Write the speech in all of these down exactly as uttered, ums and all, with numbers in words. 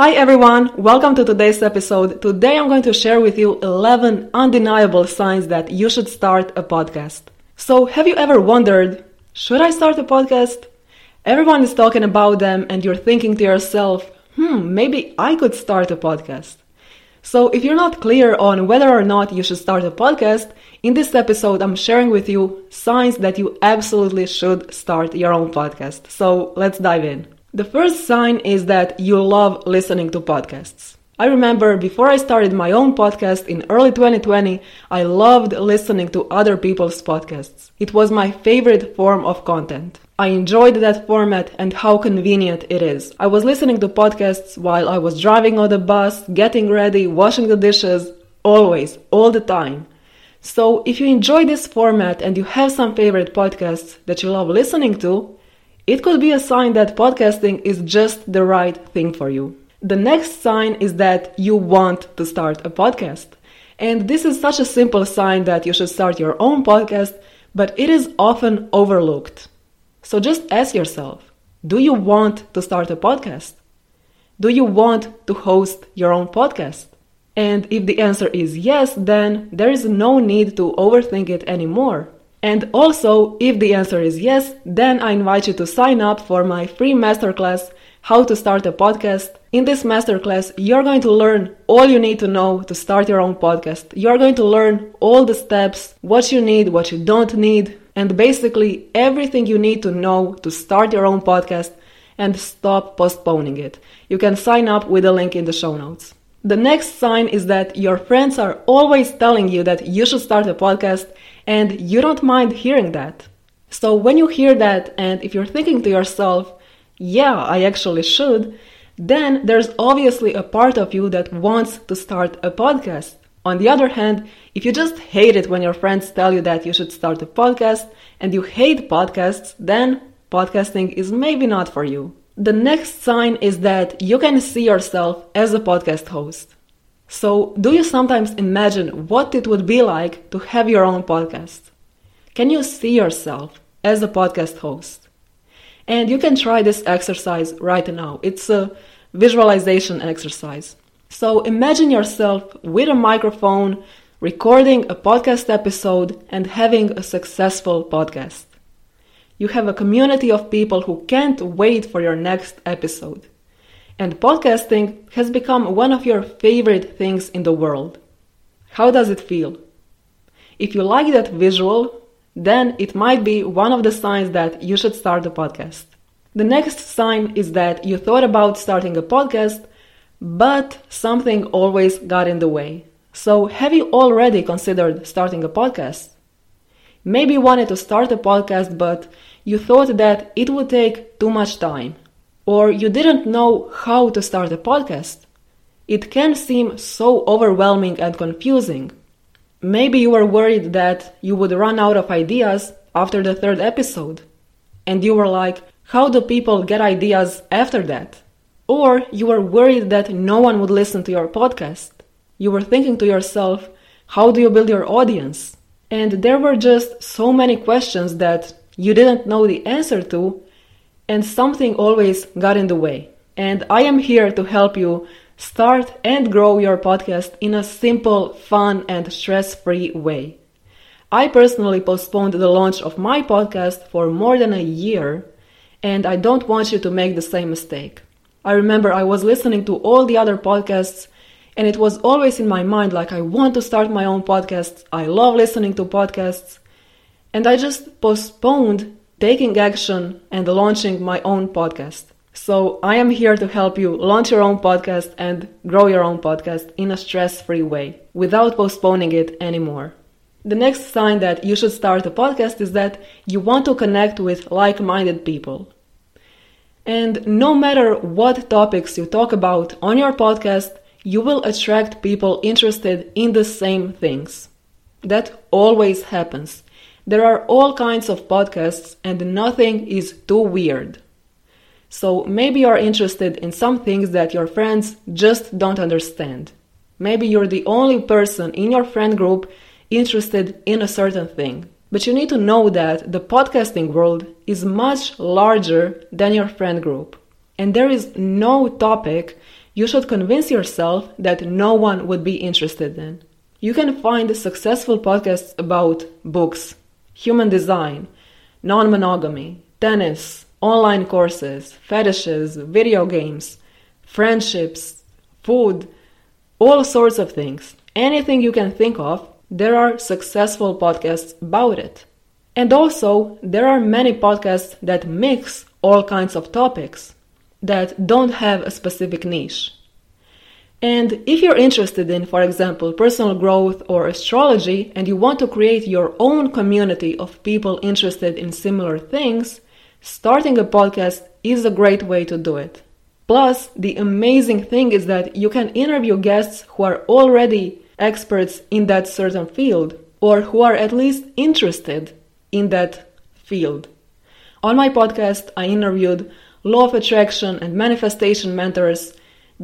Hi everyone, welcome to today's episode. Today I'm going to share with you eleven undeniable signs that you should start a podcast. So have you ever wondered, should I start a podcast? Everyone is talking about them and you're thinking to yourself, hmm, maybe I could start a podcast. So if you're not clear on whether or not you should start a podcast, in this episode I'm sharing with you signs that you absolutely should start your own podcast. So let's dive in. The first sign is that you love listening to podcasts. I remember before I started my own podcast in early twenty twenty, I loved listening to other people's podcasts. It was my favorite form of content. I enjoyed that format and how convenient it is. I was listening to podcasts while I was driving on the bus, getting ready, washing the dishes, always, all the time. So if you enjoy this format and you have some favorite podcasts that you love listening to, it could be a sign that podcasting is just the right thing for you. The next sign is that you want to start a podcast. And this is such a simple sign that you should start your own podcast, but it is often overlooked. So just ask yourself, do you want to start a podcast? Do you want to host your own podcast? And if the answer is yes, then there is no need to overthink it anymore. And also, if the answer is yes, then I invite you to sign up for my free masterclass, How to Start a Podcast. In this masterclass, you're going to learn all you need to know to start your own podcast. You're going to learn all the steps, what you need, what you don't need, and basically everything you need to know to start your own podcast and stop postponing it. You can sign up with a link in the show notes. The next sign is that your friends are always telling you that you should start a podcast and you don't mind hearing that. So when you hear that and if you're thinking to yourself, yeah, I actually should, then there's obviously a part of you that wants to start a podcast. On the other hand, if you just hate it when your friends tell you that you should start a podcast and you hate podcasts, then podcasting is maybe not for you. The next sign is that you can see yourself as a podcast host. So, do you sometimes imagine what it would be like to have your own podcast? Can you see yourself as a podcast host? And you can try this exercise right now. It's a visualization exercise. So, imagine yourself with a microphone, recording a podcast episode and having a successful podcast. You have a community of people who can't wait for your next episode. And podcasting has become one of your favorite things in the world. How does it feel? If you like that visual, then it might be one of the signs that you should start a podcast. The next sign is that you thought about starting a podcast, but something always got in the way. So have you already considered starting a podcast? Maybe you wanted to start a podcast, but you thought that it would take too much time. Or you didn't know how to start a podcast. It can seem so overwhelming and confusing. Maybe you were worried that you would run out of ideas after the third episode. And you were like, how do people get ideas after that? Or you were worried that no one would listen to your podcast. You were thinking to yourself, how do you build your audience? And there were just so many questions that you didn't know the answer to, and something always got in the way. And I am here to help you start and grow your podcast in a simple, fun, and stress-free way. I personally postponed the launch of my podcast for more than a year, and I don't want you to make the same mistake. I remember I was listening to all the other podcasts, and it was always in my mind, like, I want to start my own podcast. I love listening to podcasts. And I just postponed taking action and launching my own podcast. So I am here to help you launch your own podcast and grow your own podcast in a stress-free way without postponing it anymore. The next sign that you should start a podcast is that you want to connect with like-minded people. And no matter what topics you talk about on your podcast, you will attract people interested in the same things. That always happens. There are all kinds of podcasts and nothing is too weird. So maybe you're interested in some things that your friends just don't understand. Maybe you're the only person in your friend group interested in a certain thing. But you need to know that the podcasting world is much larger than your friend group. And there is no topic you should convince yourself that no one would be interested in. You can find successful podcasts about books, human design, non-monogamy, tennis, online courses, fetishes, video games, friendships, food, all sorts of things. Anything you can think of, there are successful podcasts about it. And also, there are many podcasts that mix all kinds of topics that don't have a specific niche. And if you're interested in, for example, personal growth or astrology, and you want to create your own community of people interested in similar things, starting a podcast is a great way to do it. Plus, the amazing thing is that you can interview guests who are already experts in that certain field, or who are at least interested in that field. On my podcast, I interviewed law of attraction and manifestation mentors,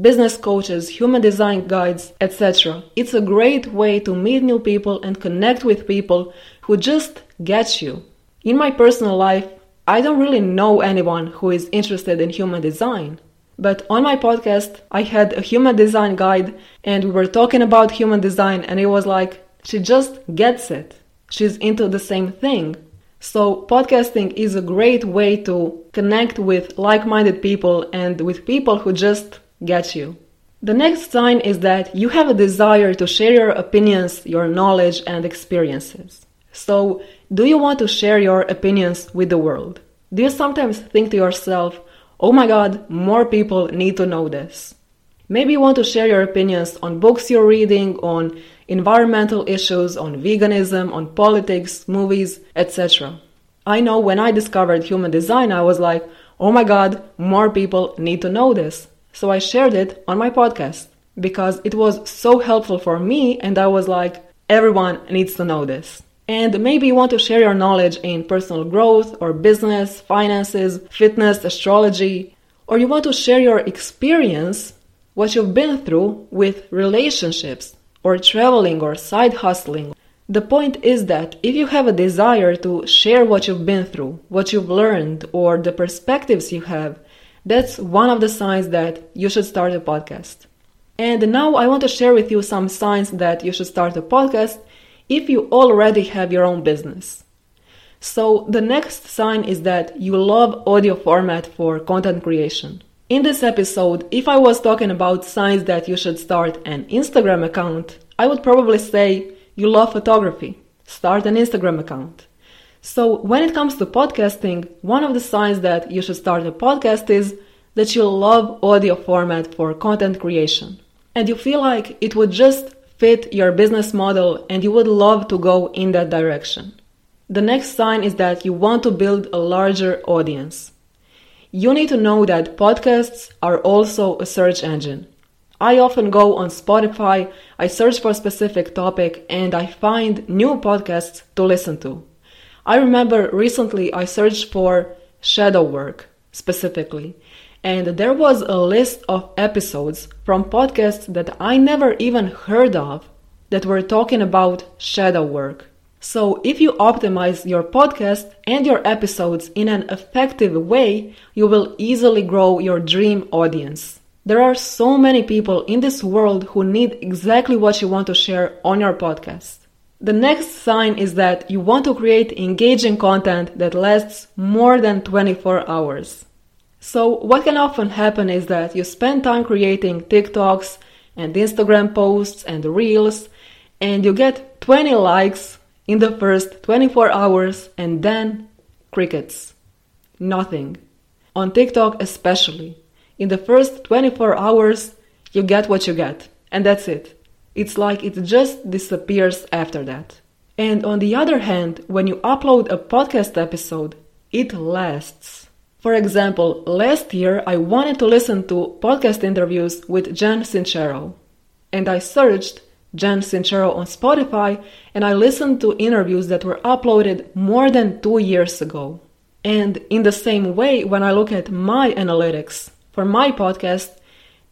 business coaches, human design guides, et cetera. It's a great way to meet new people and connect with people who just get you. In my personal life, I don't really know anyone who is interested in human design. But on my podcast, I had a human design guide and we were talking about human design and it was like, she just gets it. She's into the same thing. So podcasting is a great way to connect with like-minded people and with people who just get you. The next sign is that you have a desire to share your opinions, your knowledge and experiences. So, do you want to share your opinions with the world? Do you sometimes think to yourself, oh my god, more people need to know this? Maybe you want to share your opinions on books you're reading, on environmental issues, on veganism, on politics, movies, et cetera. I know when I discovered human design, I was like, oh my god, more people need to know this. So I shared it on my podcast because it was so helpful for me and I was like, everyone needs to know this. And maybe you want to share your knowledge in personal growth or business, finances, fitness, astrology, or you want to share your experience, what you've been through with relationships or traveling or side hustling. The point is that if you have a desire to share what you've been through, what you've learned, or the perspectives you have, that's one of the signs that you should start a podcast. And now I want to share with you some signs that you should start a podcast if you already have your own business. So the next sign is that you love audio format for content creation. In this episode, if I was talking about signs that you should start an Instagram account, I would probably say you love photography, start an Instagram account. So when it comes to podcasting, one of the signs that you should start a podcast is that you love audio format for content creation and you feel like it would just fit your business model and you would love to go in that direction. The next sign is that you want to build a larger audience. You need to know that podcasts are also a search engine. I often go on Spotify, I search for a specific topic and I find new podcasts to listen to. I remember recently I searched for shadow work, specifically, and there was a list of episodes from podcasts that I never even heard of that were talking about shadow work. So if you optimize your podcast and your episodes in an effective way, you will easily grow your dream audience. There are so many people in this world who need exactly what you want to share on your podcast. The next sign is that you want to create engaging content that lasts more than twenty-four hours. So what can often happen is that you spend time creating TikToks and Instagram posts and Reels and you get twenty likes in the first twenty-four hours and then crickets. Nothing. On TikTok especially. In the first twenty-four hours you get what you get and that's it. It's like it just disappears after that. And on the other hand, when you upload a podcast episode, it lasts. For example, last year I wanted to listen to podcast interviews with Jan Sincero. And I searched Jan Sincero on Spotify, and I listened to interviews that were uploaded more than two years ago. And in the same way, when I look at my analytics for my podcast,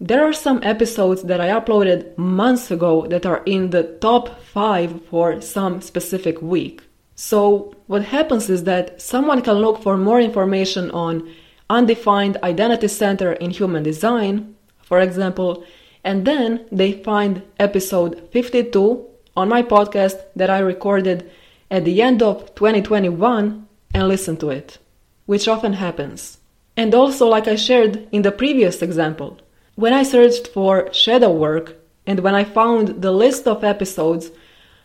there are some episodes that I uploaded months ago that are in the top five for some specific week. So what happens is that someone can look for more information on undefined identity center in human design, for example, and then they find episode fifty-two on my podcast that I recorded at the end of twenty twenty-one and listen to it, which often happens. And also, like I shared in the previous example, when I searched for shadow work and when I found the list of episodes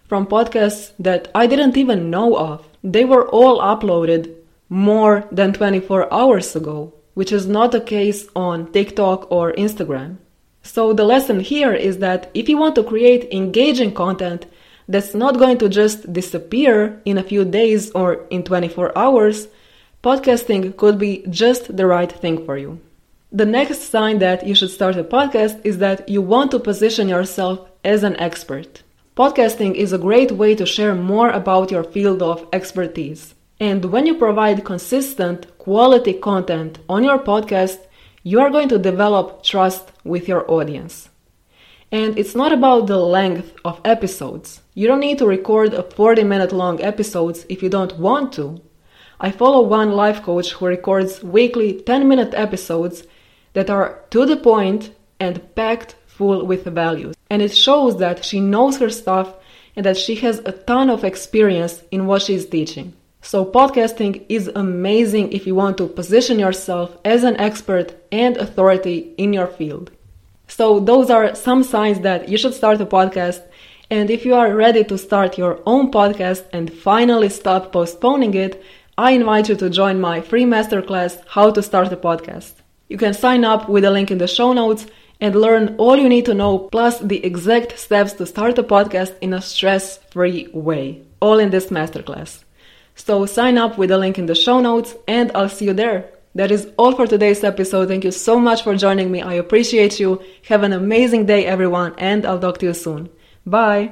from podcasts that I didn't even know of, they were all uploaded more than twenty-four hours ago, which is not the case on TikTok or Instagram. So the lesson here is that if you want to create engaging content that's not going to just disappear in a few days or in twenty-four hours, podcasting could be just the right thing for you. The next sign that you should start a podcast is that you want to position yourself as an expert. Podcasting is a great way to share more about your field of expertise. And when you provide consistent, quality content on your podcast, you are going to develop trust with your audience. And it's not about the length of episodes. You don't need to record a forty minute long episodes if you don't want to. I follow one life coach who records weekly ten minute episodes that are to the point and packed full with values. And it shows that she knows her stuff and that she has a ton of experience in what she's teaching. So podcasting is amazing if you want to position yourself as an expert and authority in your field. So those are some signs that you should start a podcast. And if you are ready to start your own podcast and finally stop postponing it, I invite you to join my free masterclass, How to Start a Podcast. You can sign up with a link in the show notes and learn all you need to know, plus the exact steps to start a podcast in a stress-free way, all in this masterclass. So sign up with a link in the show notes and I'll see you there. That is all for today's episode. Thank you so much for joining me. I appreciate you. Have an amazing day, everyone, and I'll talk to you soon. Bye.